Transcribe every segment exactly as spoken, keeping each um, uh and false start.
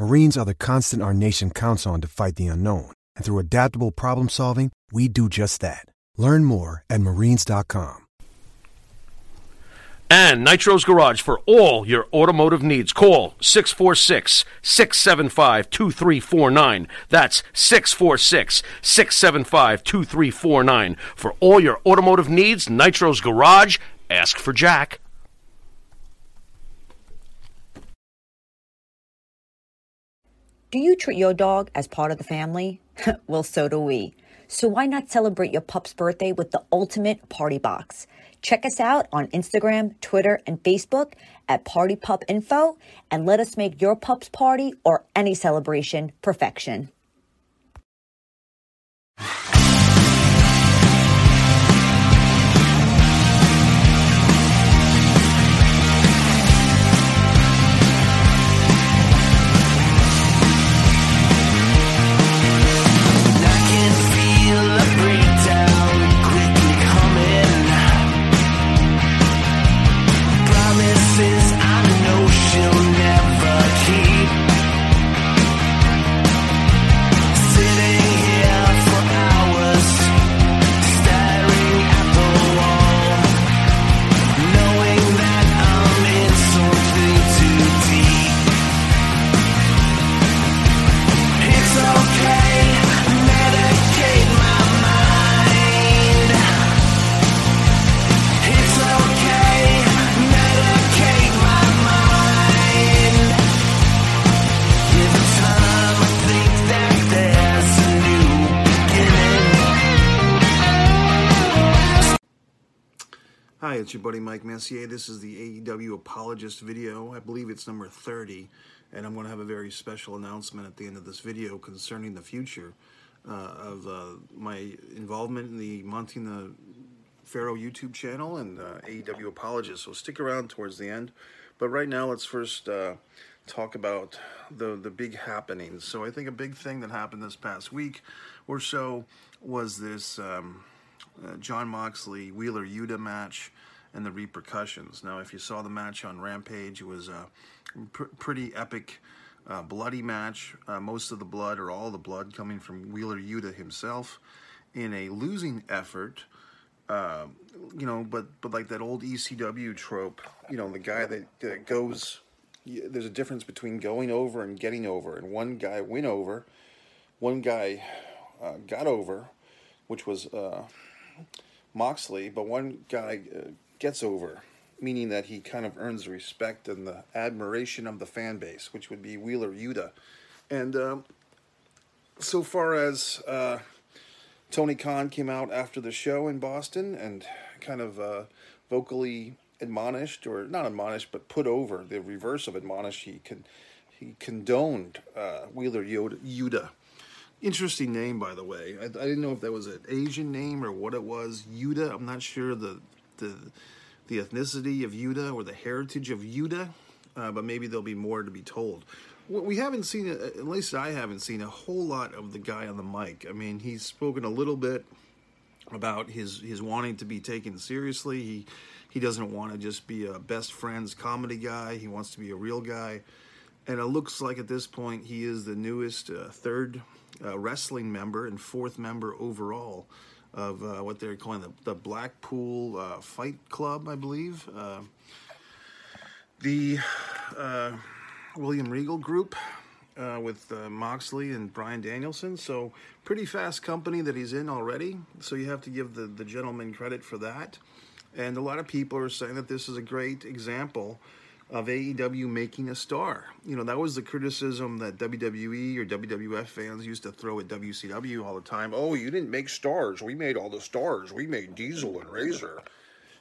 Marines are the constant our nation counts on to fight the unknown. And through adaptable problem solving, we do just that. Learn more at marines dot com. And Nitro's Garage for all your automotive needs. Call six four six, six seven five, two three four nine. That's six four six, six seven five, two three four nine. For all your automotive needs, Nitro's Garage. Ask for Jack. Do you treat your dog as part of the family? Well, so do we. So why not celebrate your pup's birthday with the ultimate party box? Check us out on Instagram, Twitter, and Facebook at Party Pup Info, and let us make your pup's party or any celebration perfection. Hi, it's your buddy Mike Messier. This is the A E W Apologist video. I believe it's number thirty, and I'm going to have a very special announcement at the end of this video concerning the future uh, of uh, my involvement in the Montana Faro YouTube channel and uh, A E W Apologist. So stick around towards the end. But right now, let's first uh, talk about the, the big happenings. So I think a big thing that happened this past week or so was this Um, Uh, John Moxley, Wheeler Yuta match, and the repercussions. Now, if you saw the match on Rampage, it was a pr- pretty epic, uh, bloody match. Uh, most of the blood, or all the blood, coming from Wheeler Yuta himself in a losing effort. Uh, you know, but but like that old E C W trope, you know, the guy that, that goes, there's a difference between going over and getting over. And one guy went over, one guy uh, got over, which was Uh, Moxley, but one guy uh, gets over, meaning that he kind of earns the respect and the admiration of the fan base, which would be Wheeler Yuta. And um, so far as uh, Tony Khan came out after the show in Boston and kind of uh, vocally admonished, or not admonished, but put over the reverse of admonished, he, con- he condoned uh, Wheeler Yuta. Interesting name, by the way. I, I didn't know if that was an Asian name or what it was. Yuta, I'm not sure the the, the ethnicity of Yuta or the heritage of Yuta, uh, but maybe there'll be more to be told. We haven't seen, at least I haven't seen, a whole lot of the guy on the mic. I mean, he's spoken a little bit about his, his wanting to be taken seriously. He, he doesn't want to just be a best friends comedy guy. He wants to be a real guy. And it looks like at this point he is the newest uh, third Uh, wrestling member and fourth member overall of uh, what they're calling the, the Blackpool uh, Fight Club, I believe. Uh, the uh, William Regal group uh, with uh, Moxley and Brian Danielson. So pretty fast company that he's in already. So you have to give the, the gentleman credit for that. And a lot of people are saying that this is a great example of A E W making a star. You know, that was the criticism that W W E or W W F fans used to throw at W C W all the time. Oh, you didn't make stars. We made all the stars. We made Diesel and Razor.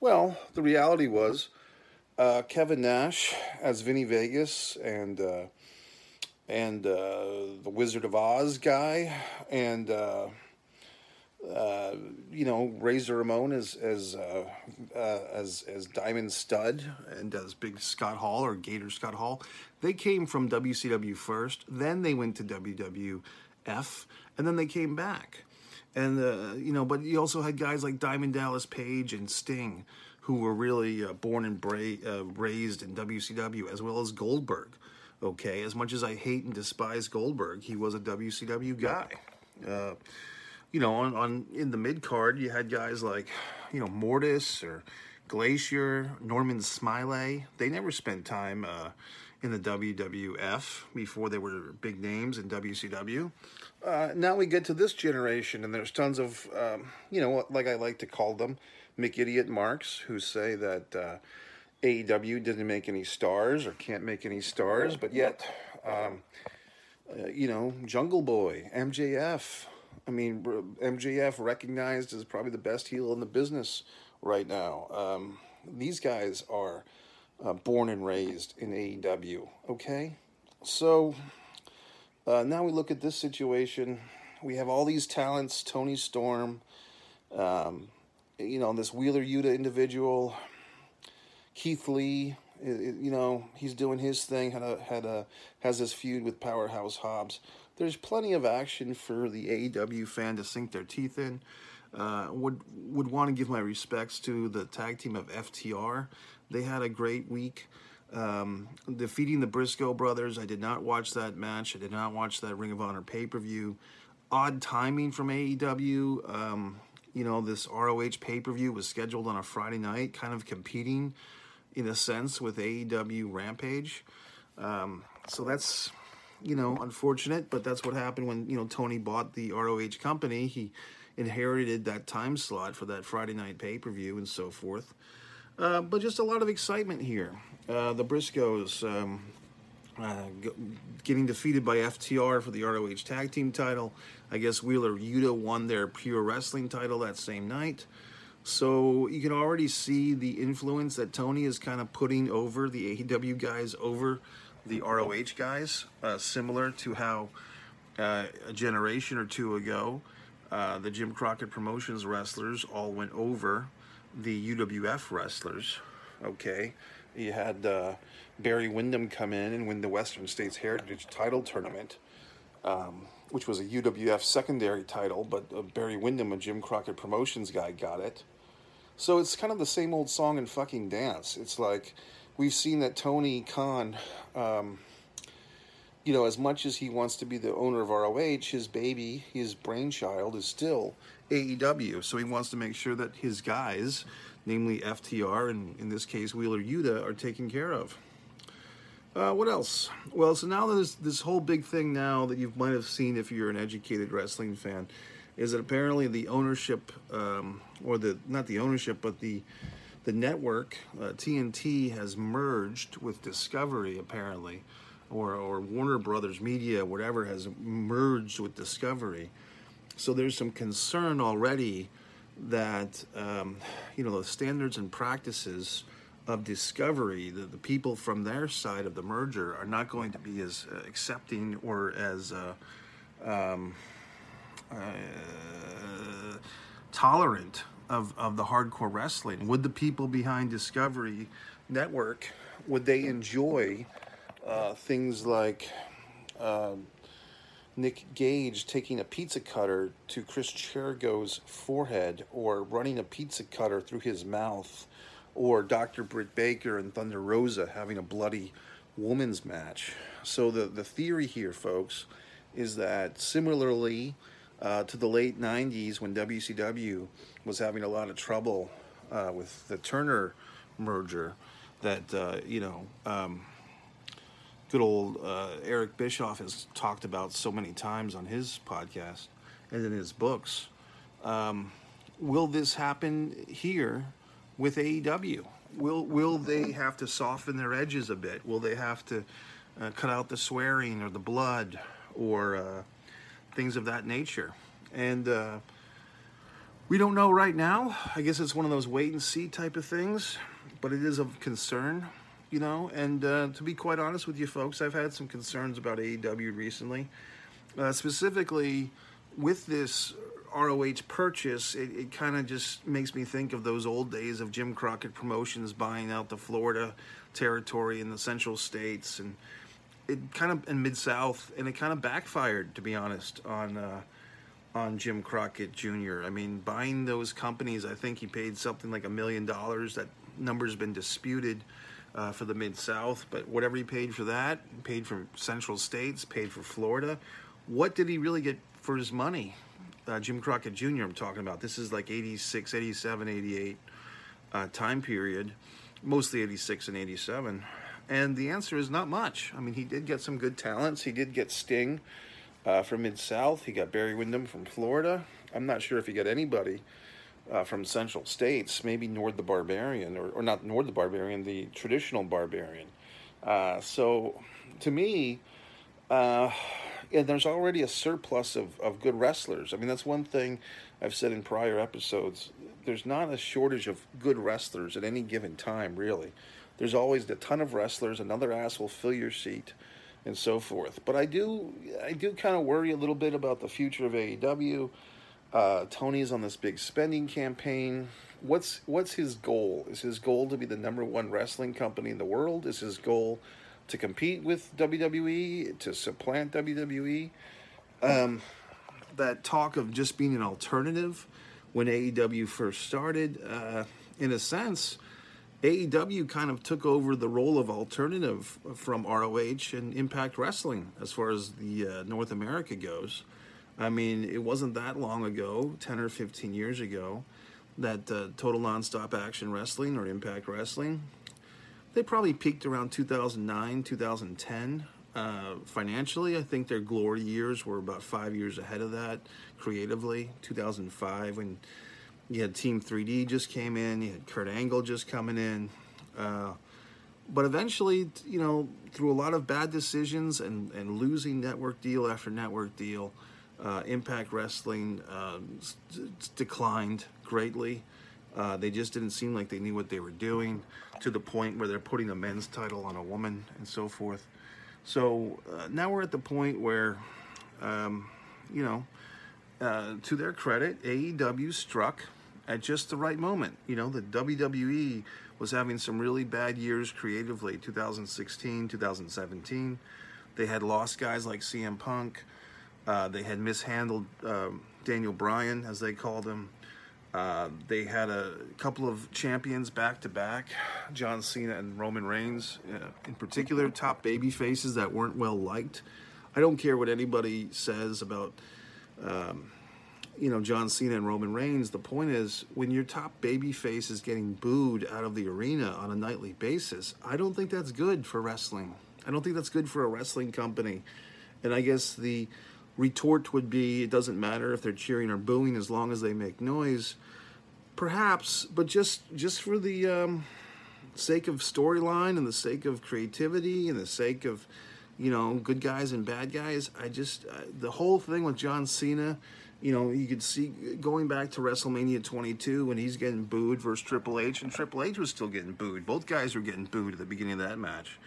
Well, the reality was uh, Kevin Nash as Vinny Vegas and uh, and uh, the Wizard of Oz guy and, uh, uh, you know, Razor Ramon as as, uh, uh, as as Diamond Stud and as Big Scott Hall or Gator Scott Hall. They came from W C W first, then they went to W W F, and then they came back. And, uh, you know, but you also had guys like Diamond Dallas Page and Sting, who were really uh, born and bra- uh, raised in W C W, as well as Goldberg, okay? As much as I hate and despise Goldberg, he was a W C W guy. Uh, you know, on, on in the mid-card, you had guys like, you know, Mortis or Glacier, Norman Smiley. They never spent time uh, in the W W F before they were big names in W C W. Uh, now we get to this generation, and there's tons of, um, you know, like I like to call them, McIdiot marks, who say that uh, A E W didn't make any stars or can't make any stars, but yet, um, uh, you know, Jungle Boy, M J F. I mean, M J F recognized as probably the best heel in the business right now. Um, these guys are uh, born and raised in A E W, okay? So... Uh, now we look at this situation. We have all these talents, Tony Storm, um, you know, this Wheeler Yuta individual, Keith Lee, you know, he's doing his thing, had a, had a, has this feud with Powerhouse Hobbs. There's plenty of action for the A E W fan to sink their teeth in. Uh, would would want to give my respects to the tag team of F T R. They had a great week. Um, defeating the Briscoe brothers. I did not watch that match. I did not watch that Ring of Honor pay-per-view. Odd timing from A E W. Um, you know, this R O H pay-per-view was scheduled on a Friday night, kind of competing, in a sense, with A E W Rampage. Um, so that's, you know, unfortunate, but that's what happened when, you know, Tony bought the R O H company. He inherited that time slot for that Friday night pay-per-view and so forth. Uh, but just a lot of excitement here. Uh, the Briscoes um, uh, g- getting defeated by F T R for the R O H Tag Team title. I guess Wheeler Yuta won their Pure Wrestling title that same night. So you can already see the influence that Tony is kind of putting over the A E W guys, over the R O H guys, uh, similar to how uh, a generation or two ago, uh, the Jim Crockett Promotions wrestlers all went over the U W F wrestlers, okay? You had uh, Barry Windham come in and win the Western States Heritage title tournament, um, which was a U W F secondary title, but uh, Barry Windham, a Jim Crockett Promotions guy, got it. So it's kind of the same old song and fucking dance. It's like we've seen that Tony Khan, um, you know, as much as he wants to be the owner of R O H, his baby, his brainchild is still A E W. So he wants to make sure that his guys... namely F T R, and in this case, Wheeler Yuta, are taken care of. Uh, what else? Well, so now there's this whole big thing now that you might have seen if you're an educated wrestling fan, is that apparently the ownership, um, or the not the ownership, but the, the network, uh, T N T, has merged with Discovery, apparently, or, or Warner Brothers Media, whatever, has merged with Discovery. So there's some concern already that, um, you know, the standards and practices of Discovery, that the people from their side of the merger are not going to be as uh, accepting or as uh, um, uh, tolerant of, of the hardcore wrestling. Would the people behind Discovery Network, would they enjoy uh, things like... Uh, Nick Gage taking a pizza cutter to Chris Jericho's forehead, or running a pizza cutter through his mouth, or Doctor Britt Baker and Thunder Rosa having a bloody woman's match? So the, the theory here, folks, is that similarly uh, to the late nineties when W C W was having a lot of trouble uh, with the Turner merger, that, uh, you know... Um, good old uh, Eric Bischoff has talked about so many times on his podcast and in his books. Um, will this happen here with A E W? Will will they have to soften their edges a bit? Will they have to uh, cut out the swearing or the blood or uh, things of that nature? And uh, we don't know right now. I guess it's one of those wait and see type of things, but it is of concern, you know. And uh, to be quite honest with you folks, I've had some concerns about A E W recently, uh, specifically with this R O H purchase. It, it kind of just makes me think of those old days of Jim Crockett Promotions buying out the Florida territory and the Central States, and it kind of in Mid-South, and it kind of backfired, to be honest, on uh, on Jim Crockett Junior I mean, buying those companies, I think he paid something like a million dollars. That number's been disputed uh, for the Mid-South, but whatever he paid for that, paid for Central States, paid for Florida. What did he really get for his money? Uh, Jim Crockett Junior I'm talking about. This is like eighty-six, eighty-seven, eighty-eight uh, time period, mostly eighty-six and eighty-seven. And the answer is not much. I mean, he did get some good talents. He did get Sting uh, from Mid-South. He got Barry Windham from Florida. I'm not sure if he got anybody uh, from Central States, maybe Nord the Barbarian, or, or not Nord the Barbarian, the traditional Barbarian. Uh, so to me, uh, and there's already a surplus of, of good wrestlers. I mean, that's one thing I've said in prior episodes. There's not a shortage of good wrestlers at any given time, really. There's always a ton of wrestlers. Another ass will fill your seat and so forth. But I do I do kind of worry a little bit about the future of A E W. Uh, Tony's on this big spending campaign. What's, what's his goal? Is his goal to be the number one wrestling company in the world? Is his goal to compete with W W E, to supplant W W E? Um, that talk of just being an alternative when A E W first started, uh, in a sense, A E W kind of took over the role of alternative from R O H and Impact Wrestling as far as the uh, North America goes. I mean, it wasn't that long ago, ten or fifteen years ago, that uh, Total Nonstop Action Wrestling or Impact Wrestling, they probably peaked around two thousand nine, two thousand ten uh, financially. I think their glory years were about five years ahead of that creatively. two thousand five, when you had Team three D just came in, you had Kurt Angle just coming in. Uh, but eventually, you know, through a lot of bad decisions and, and losing network deal after network deal, uh, Impact Wrestling uh, declined greatly. Uh, they just didn't seem like they knew what they were doing, to the point where they're putting a men's title on a woman and so forth. So uh, now we're at the point where, um, you know, uh, to their credit, A E W struck at just the right moment. You know, the W W E was having some really bad years creatively, two thousand sixteen, two thousand seventeen. They had lost guys like C M Punk. Uh, they had mishandled uh, Daniel Bryan, as they called him. Uh, they had a couple of champions back-to-back, John Cena and Roman Reigns, uh, in particular, top baby faces that weren't well-liked. I don't care what anybody says about, um, you know, John Cena and Roman Reigns. The point is, when your top baby face is getting booed out of the arena on a nightly basis, I don't think that's good for wrestling. I don't think that's good for a wrestling company. And I guess the retort would be, it doesn't matter if they're cheering or booing as long as they make noise, perhaps. But just just for the um, sake of storyline and the sake of creativity and the sake of, you know, good guys and bad guys, I just uh, the whole thing with John Cena, you know, you could see going back to WrestleMania twenty-two when he's getting booed versus Triple H, and Triple H was still getting booed. Both guys were getting booed at the beginning of that match.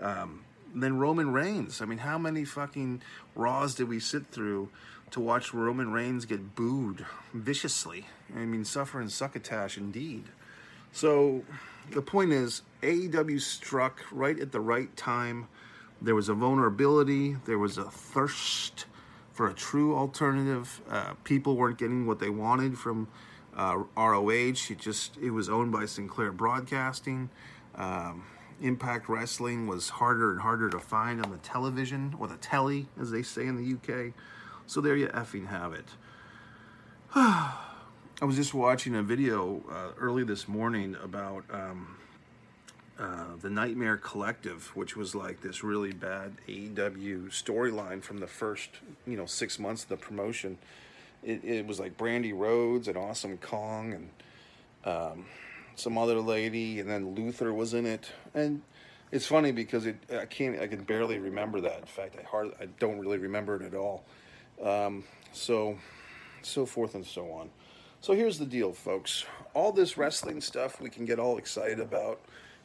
Um, Then Roman Reigns. I mean, how many fucking Raws did we sit through to watch Roman Reigns get booed viciously? I mean, suffering succotash indeed. So the point is, A E W struck right at the right time. There was a vulnerability. There was a thirst for a true alternative. Uh, people weren't getting what they wanted from uh, R O H. It just, it was owned by Sinclair Broadcasting. Um... Impact Wrestling was harder and harder to find on the television, or the telly, as they say in the U K. So there you effing have it. I was just watching a video uh, early this morning about um, uh, the Nightmare Collective, which was like this really bad A E W storyline from the first, you know, six months of the promotion. It, it was like Brandy Rhodes and Awesome Kong and Um, some other lady, and then Luther was in it. And it's funny because it I can't I can barely remember that. In fact, I hardly I don't really remember it at all. Um, so so forth and so on. So here's the deal, folks. All this wrestling stuff we can get all excited about.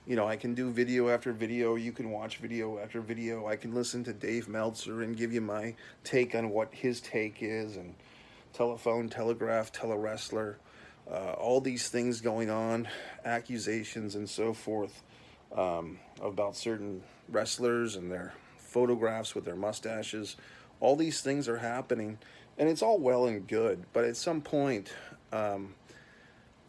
You know, I can do video after video. You can watch video after video. I can listen to Dave Meltzer and give you my take on what his take is, and telephone, telegraph, telewrestler, uh, all these things going on, accusations and so forth um, about certain wrestlers and their photographs with their mustaches. All these things are happening, and it's all well and good, but at some point, Um,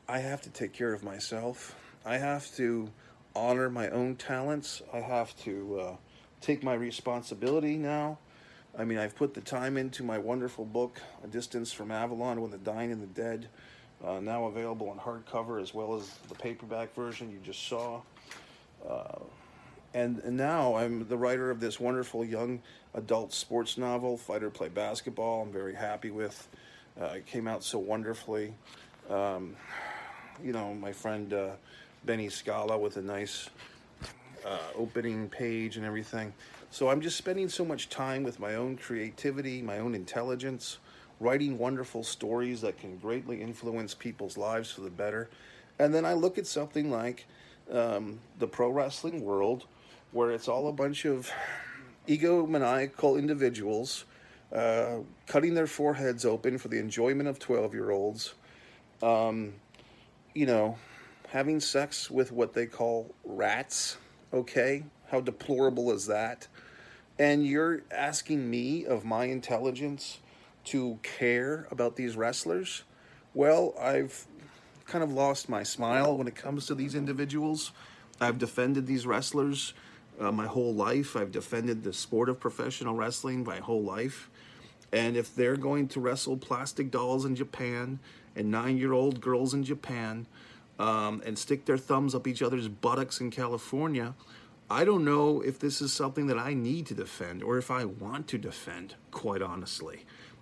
I have to take care of myself. I have to honor my own talents. I have to uh, take my responsibility now. I mean, I've put the time into my wonderful book, A Distance from Avalon with the Dying and the Dead, uh, now available in hardcover as well as the paperback version you just saw. Uh, and, and now I'm the writer of this wonderful young adult sports novel, Fighter Play Basketball, I'm very happy with. Uh, it came out so wonderfully. Um, you know, my friend uh, Benny Scala with a nice uh, opening page and everything. So I'm just spending so much time with my own creativity, my own intelligence, writing wonderful stories that can greatly influence people's lives for the better. And then I look at something like um, the pro wrestling world, where it's all a bunch of egomaniacal individuals Uh, cutting their foreheads open for the enjoyment of twelve-year-olds, um, you know, having sex with what they call rats, okay? How deplorable is that? And you're asking me of my intelligence to care about these wrestlers? Well, I've kind of lost my smile when it comes to these individuals. I've defended these wrestlers uh, my whole life. I've defended the sport of professional wrestling my whole life. And if they're going to wrestle plastic dolls in Japan and nine-year-old girls in Japan um, and stick their thumbs up each other's buttocks in California, I don't know if this is something that I need to defend or if I want to defend, quite honestly.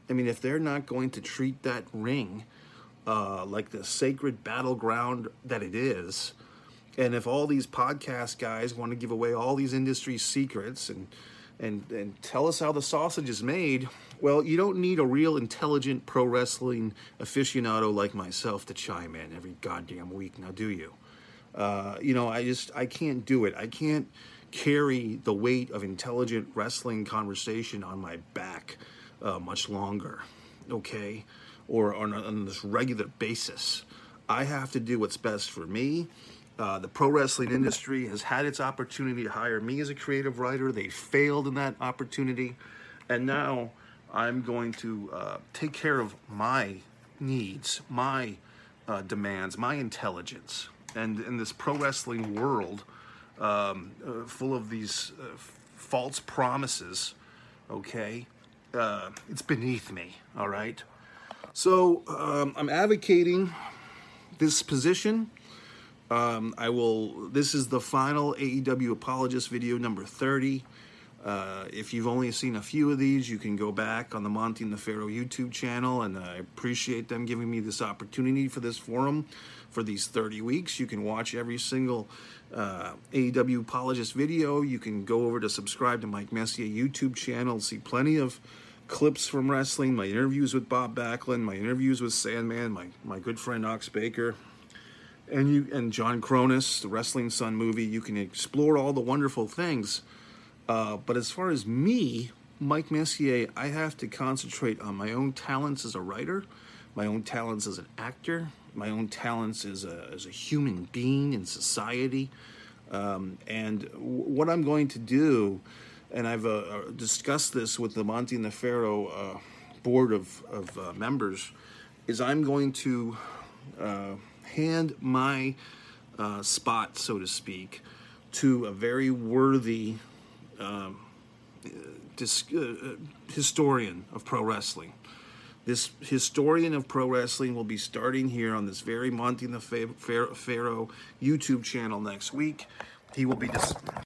I mean, if they're not going to treat that ring uh, like the sacred battleground that it is, and if all these podcast guys want to give away all these industry secrets and And, and tell us how the sausage is made, well, you don't need a real intelligent pro wrestling aficionado like myself to chime in every goddamn week, now do you? Uh, you know, I just, I can't do it. I can't carry the weight of intelligent wrestling conversation on my back uh, much longer, okay? Or on, on this regular basis. I have to do what's best for me. Uh, the pro wrestling industry has had its opportunity to hire me as a creative writer. They failed in that opportunity. And now I'm going to uh, take care of my needs, my uh, demands, my intelligence. And in this pro wrestling world um, uh, full of these uh, false promises, okay, uh, it's beneath me, all right? So um, I'm advocating this position. Um, I will, this is the final A E W Apologist video, number thirty. Uh, if you've only seen a few of these, you can go back on the Monty and the Pharaoh YouTube channel, and I appreciate them giving me this opportunity for this forum for these thirty weeks. You can watch every single uh, A E W Apologist video. You can go over to subscribe to Mike Messier YouTube channel, see plenty of clips from wrestling, my interviews with Bob Backlund, my interviews with Sandman, my, my good friend Ox Baker, and you and John Cronus, the Wrestling Sun movie. You can explore all the wonderful things. Uh, but as far as me, Mike Messier, I have to concentrate on my own talents as a writer, my own talents as an actor, my own talents as a, as a human being in society. Um, and what I'm going to do, and I've uh, discussed this with the Monty and the Pharaoh uh, board of, of uh, members, is I'm going to... Uh, hand my uh, spot, so to speak, to a very worthy um, disc- uh, historian of pro wrestling. This historian of pro wrestling will be starting here on this very Monty and the Pharaoh YouTube channel next week. He will be dis-